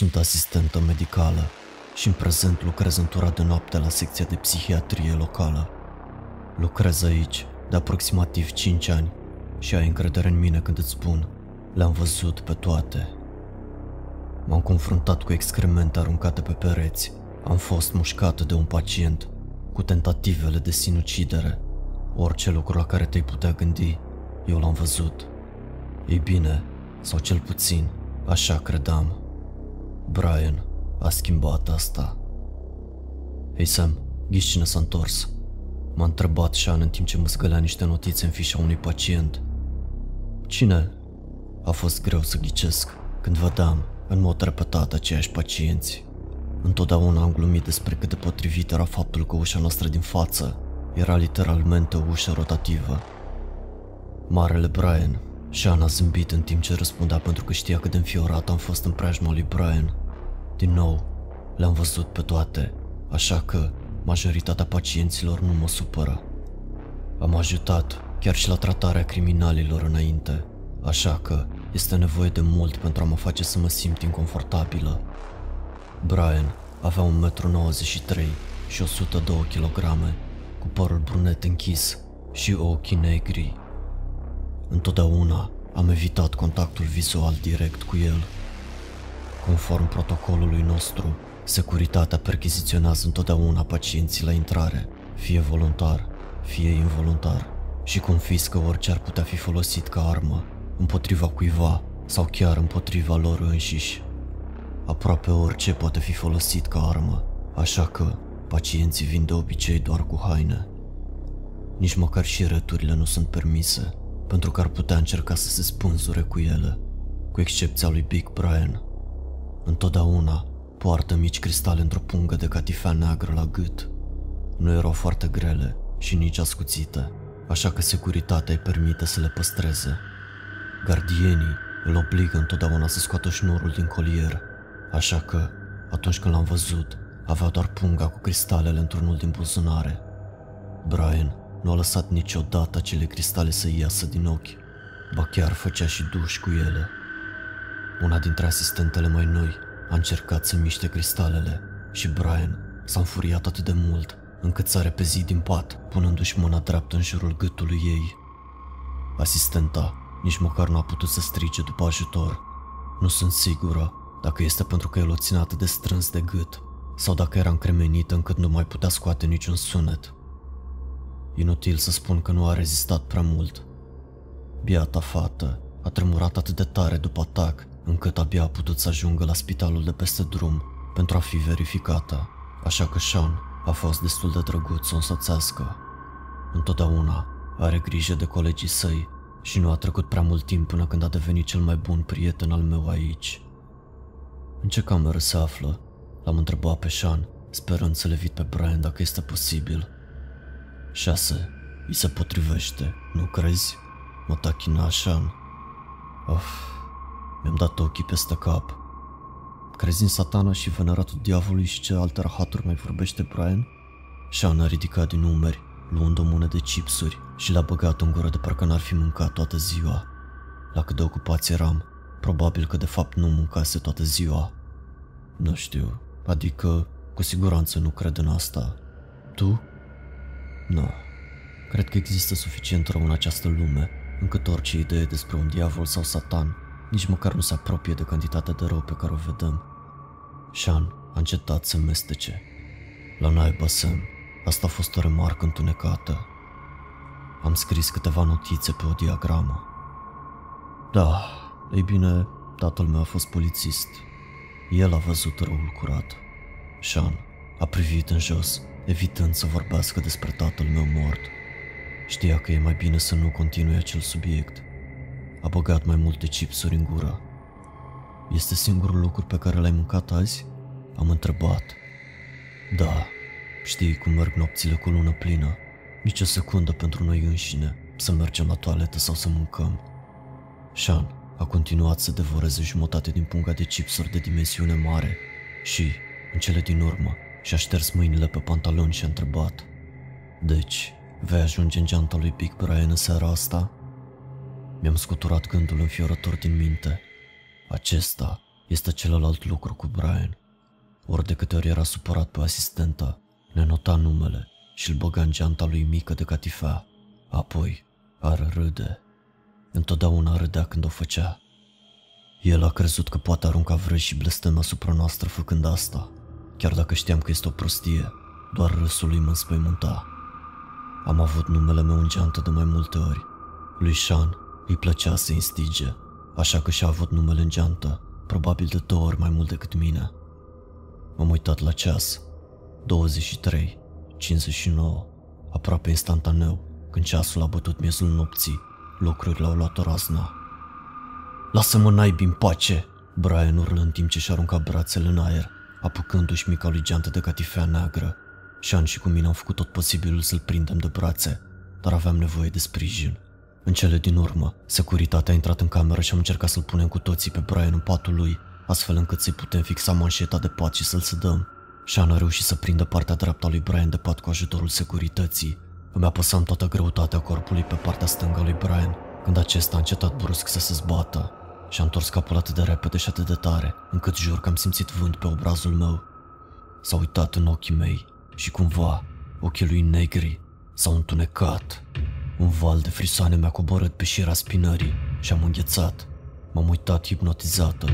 Sunt asistentă medicală și în prezent lucrez în tura de noapte la secția de psihiatrie locală. Lucrez aici de aproximativ 5 ani și ai încredere în mine când îți spun, le-am văzut pe toate. M-am confruntat cu excremente aruncate pe pereți, am fost mușcată de un pacient, cu tentativele de sinucidere. Orice lucru la care te-ai putea gândi, eu l-am văzut. Ei bine, sau cel puțin, așa credeam. Brian a schimbat asta. Hei Sam, ghiși cine s-a întors? M-a întrebat Sean în timp ce mâzgălea niște notițe în fișa unui pacient. Cine? A fost greu să ghicesc când vedeam în mod repetat aceiași pacienți. Întotdeauna am glumit despre cât de potrivit era faptul că ușa noastră din față era literalmente o ușă rotativă. Marele Brian, Sean a zâmbit în timp ce răspundea pentru că știa cât de înfiorat am fost în preajma lui Brian. Din nou, le-am văzut pe toate, așa că majoritatea pacienților nu mă supără. Am ajutat chiar și la tratarea criminalilor înainte, așa că este nevoie de mult pentru a mă face să mă simt inconfortabilă. Brian avea 1,93 m și 102 kg, cu părul brunet închis și ochii negri. Întotdeauna am evitat contactul vizual direct cu el. Conform protocolului nostru, securitatea percheziționează întotdeauna pacienții la intrare, fie voluntar, fie involuntar, și confiscă orice ar putea fi folosit ca armă, împotriva cuiva sau chiar împotriva lor înșiși. Aproape orice poate fi folosit ca armă, așa că pacienții vin de obicei doar cu haine. Nici măcar și returile nu sunt permise, pentru că ar putea încerca să se spânzure cu ele, cu excepția lui Big Brian. Întotdeauna poartă mici cristale într-o pungă de catifea neagră la gât. Nu erau foarte grele și nici ascuțite, așa că securitatea îi permite să le păstreze. Gardienii îl obligă întotdeauna să scoată șnurul din colier, așa că, atunci când l-am văzut, avea doar punga cu cristalele într-unul din buzunare. Brian nu a lăsat niciodată acele cristale să iasă din ochi, ba chiar făcea și duș cu ele. Una dintre asistentele mai noi a încercat să miște cristalele și Brian s-a înfuriat atât de mult încât s-a repezit din pat, punându-și mâna dreaptă în jurul gâtului ei. Asistenta nici măcar nu a putut să strige după ajutor. Nu sunt sigură dacă este pentru că el o ținea atât de strâns de gât sau dacă era încremenită încât nu mai putea scoate niciun sunet. Inutil să spun că nu a rezistat prea mult. Biata fată a tremurat atât de tare după atac încât abia a putut să ajungă la spitalul de peste drum pentru a fi verificată, așa că Sean a fost destul de drăguț să o însoțească. Întotdeauna are grijă de colegii săi și nu a trecut prea mult timp până când a devenit cel mai bun prieten al meu aici. În ce cameră se află? L-am întrebat pe Sean, sperând să le vid pe Brian dacă este posibil. 6. Îi se potrivește, nu crezi? Mă tachina Sean. Mi-am dat ochii peste cap. Crezi în satana și veneratul diavolului și ce alte rahaturi mai vorbește Brian? Sean a ridicat din umeri, luând o mână de chipsuri și le-a băgat în gură de parcă n-ar fi mâncat toată ziua. La cât de ocupați eram, probabil că de fapt nu mâncase toată ziua. Nu știu, adică cu siguranță nu cred în asta. Tu? Nu. Cred că există suficient rău în această lume, încât orice idee despre un diavol sau satan nici măcar nu se apropie de cantitatea de rău pe care o vedem. Sean a încetat să mestece. La naiba, Sam, asta a fost o remarcă întunecată. Am scris câteva notițe pe o diagramă. Da, ei bine, tatăl meu a fost polițist. El a văzut răul curat. Sean a privit în jos, evitând să vorbească despre tatăl meu mort. Știa că e mai bine să nu continue acel subiect. A băgat mai multe chipsuri în gură. Este singurul lucru pe care l-ai mâncat azi? Am întrebat. Da, știi cum merg nopțile cu lună plină. Nici o secundă pentru noi înșine să mergem la toaletă sau să mâncăm. Sean a continuat să devoreze jumătate din punga de chipsuri de dimensiune mare și, în cele din urmă, și-a șters mâinile pe pantaloni și a întrebat: Deci, vei ajunge în geanta lui Big Brian în seara asta? Mi-am scuturat gândul înfiorător din minte. Acesta este celălalt lucru cu Brian. Ori de câte ori era supărat pe asistenta, ne nota numele și îl băga în geanta lui mică de catifea. Apoi ar râde. Întotdeauna râdea când o făcea. El a crezut că poate arunca vrăji și blesteme asupra noastră făcând asta. Chiar dacă știam că este o prostie, doar râsul lui mă înspăimânta. Am avut numele meu în geantă de mai multe ori. Lui Sean îi plăcea să instige, așa că și-a avut numele în geantă, probabil de 2 ori mai mult decât mine. M-am uitat la ceas. 23:59, aproape instantaneu, când ceasul a bătut miezul nopții, lucrurile au luat o razna. "Lasă-mă naibii în pace!" Brian urlă în timp ce și-a aruncat brațele în aer, apucându-și mica lui geantă de catifea neagră. Sean și cu mine am făcut tot posibilul să-l prindem de brațe, dar aveam nevoie de sprijin. În cele din urmă, securitatea a intrat în cameră și am încercat să-l punem cu toții pe Brian în patul lui, astfel încât să-i putem fixa manșeta de pat și să-l sedăm. Sean a reușit să prindă partea dreaptă a lui Brian de pat cu ajutorul securității. Îmi apăsam toată greutatea corpului pe partea stângă a lui Brian, când acesta a încetat brusc să se zbată. Și-a întors capul atât de repede și atât de tare, încât jur că am simțit vânt pe obrazul meu. S-a uitat în ochii mei și cumva ochii lui negri s-au întunecat. Un val de frisoane mi-a coborât pe șira spinării și am înghețat. M-am uitat hipnotizată.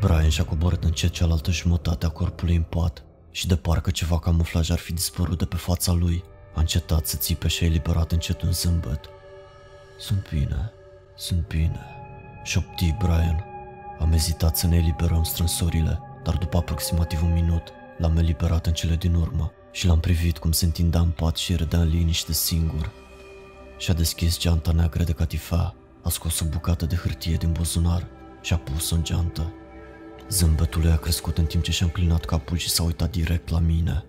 Brian și-a coborât încet cealaltă jumătate a corpului în pat și de parcă ceva camuflaj ar fi dispărut de pe fața lui. A încetat să țipe și a eliberat încet un zâmbet. "Sunt bine, sunt bine," șopti Brian. Am ezitat să ne eliberăm strânsorile, dar după aproximativ 1 minut l-am eliberat în cele din urmă și l-am privit cum se întindea în pat și râdea în liniște singur. Și-a deschis geanta neagră de catifea, a scos o bucată de hârtie din buzunar și a pus-o în geantă. Zâmbetul lui a crescut în timp ce și-a înclinat capul și s-a uitat direct la mine.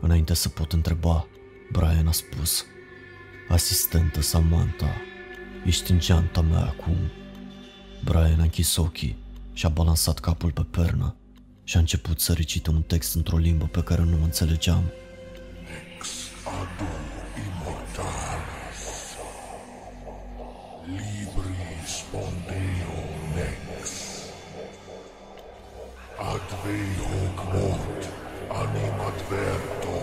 Înainte să pot întreba, Brian a spus: "Asistentă Samantha, ești în geanta mea acum." Brian a închis ochii și a balansat capul pe pernă și a început să recite un text într-o limbă pe care nu o înțelegeam. "Ex adu immortalis, libri spondeo nex, advei hoc mort, anim adverto,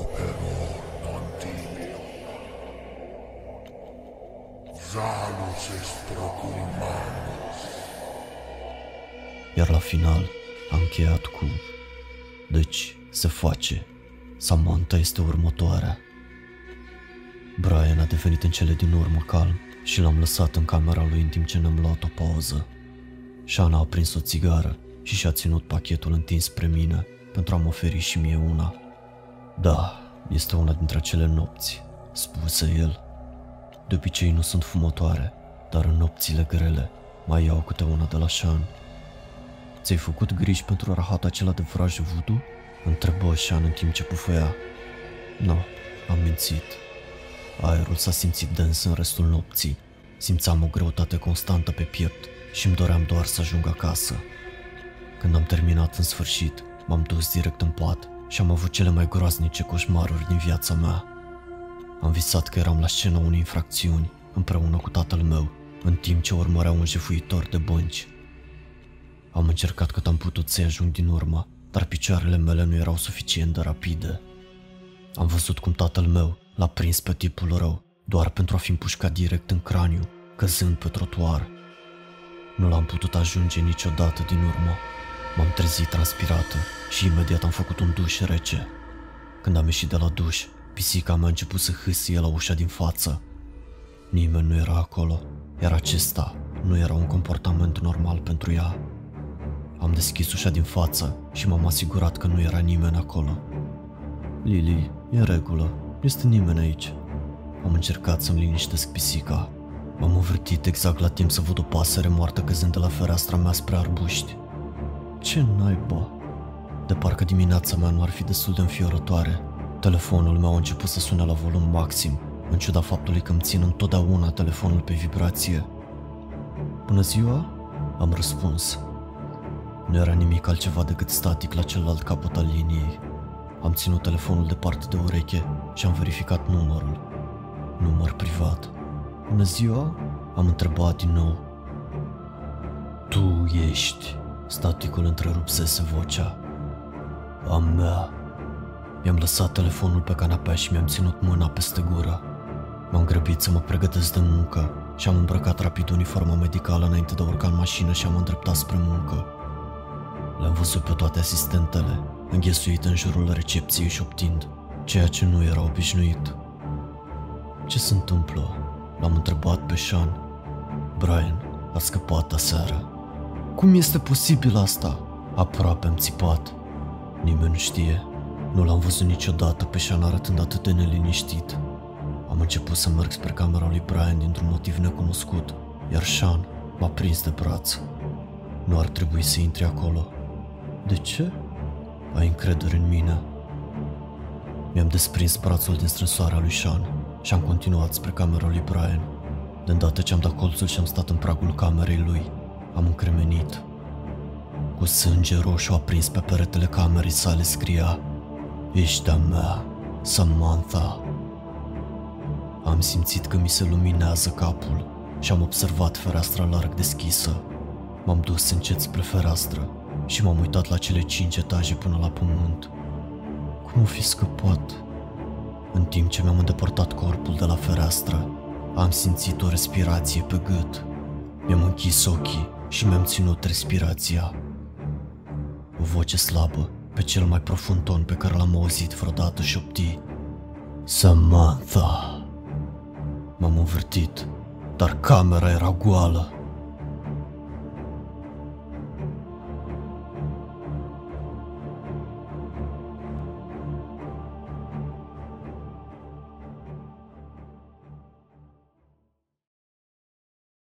operor non tibio, zalus est procurmanus." Iar la final a încheiat cu: "Deci se face. Samantha este următoarea." Brian a devenit în cele din urmă calm și l-am lăsat în camera lui în timp ce ne-am luat o pauză. Sean a aprins o țigară și și-a ținut pachetul întins spre mine pentru a-mi oferi și mie una. "Da, este una dintre acele nopți," spuse el. "De obicei nu sunt fumătoare, dar în nopțile grele mai iau câte una de la Sean." "Ți-ai făcut griji pentru rahatul acela de vraj voodoo?" întrebă Sean în timp ce pufăia. "Nu, am mințit." Aerul s-a simțit dens în restul nopții. Simțeam o greutate constantă pe piept și îmi doream doar să ajung acasă. Când am terminat în sfârșit, m-am dus direct în pat și am avut cele mai groaznice coșmaruri din viața mea. Am visat că eram la scena unei infracțiuni împreună cu tatăl meu, în timp ce urmărea un jefuitor de bănci. Am încercat cât am putut să-i ajung din urmă, dar picioarele mele nu erau suficient de rapide. Am văzut cum tatăl meu l-a prins pe tipul rău, doar pentru a fi împușcat direct în craniu, căzând pe trotuar. Nu l-am putut ajunge niciodată din urmă. M-am trezit transpirată și imediat am făcut un duș rece. Când am ieșit de la duș, pisica mea a început să hâsie la ușa din față. Nimeni nu era acolo, iar acesta nu era un comportament normal pentru ea. Am deschis ușa din față și m-am asigurat că nu era nimeni acolo. "Lily, e în regulă, nu este nimeni aici." Am încercat să-mi liniștesc pisica. M-am învârtit exact la timp să văd o pasăre moartă căzând de la fereastra mea spre arbuști. Ce naiba! De parcă dimineața mea nu ar fi destul de înfiorătoare. Telefonul meu a început să sune la volum maxim, în ciuda faptului că îmi țin întotdeauna telefonul pe vibrație. "Bună ziua?" am răspuns. Nu era nimic altceva decât static la celălalt capăt al liniei. Am ținut telefonul departe de ureche și am verificat numărul. Număr privat. "Bună ziua?" am întrebat din nou. "Tu tu ești. Staticul întrerupsese vocea. A mea. Mi-am lăsat telefonul pe canapea și mi-am ținut mâna peste gură. M-am grăbit să mă pregătesc de muncă și am îmbrăcat rapid uniforma medicală înainte de a urca în mașină și am îndreptat spre muncă. Le-am văzut pe toate asistentele, înghesuit în jurul recepției și optind, ceea ce nu era obișnuit. Ce se întâmplă? L-am întrebat pe Sean. Brian a scăpat aseară. Cum este posibil asta? Aproape am țipat. Nimeni nu știe. Nu l-am văzut niciodată pe Sean arătând atât de neliniștit. Am început să merg spre camera lui Brian dintr-un motiv necunoscut, iar Sean m-a prins de braț. Nu ar trebui să intri acolo. De ce? Ai încredere în mine. Mi-am desprins brațul din strânsoarea lui Sean și am continuat spre camera lui Brian. De îndată ce am dat colțul și am stat în pragul camerei lui, am încremenit. Cu sânge roșu aprins pe peretele camerei sale scria: Ești a mea, Samantha. Am simțit că mi se luminează capul și am observat fereastra larg deschisă. M-am dus încet spre fereastră și m-am uitat la cele 5 etaje până la pământ. Cum o fi scăpat? În timp ce mi-am îndepărtat corpul de la fereastră, am simțit o respirație pe gât. Mi-am închis ochii și mi-am ținut respirația. O voce slabă, pe cel mai profund ton pe care l-am auzit vreodată, șopti: Samantha. M-am învârtit, dar camera era goală.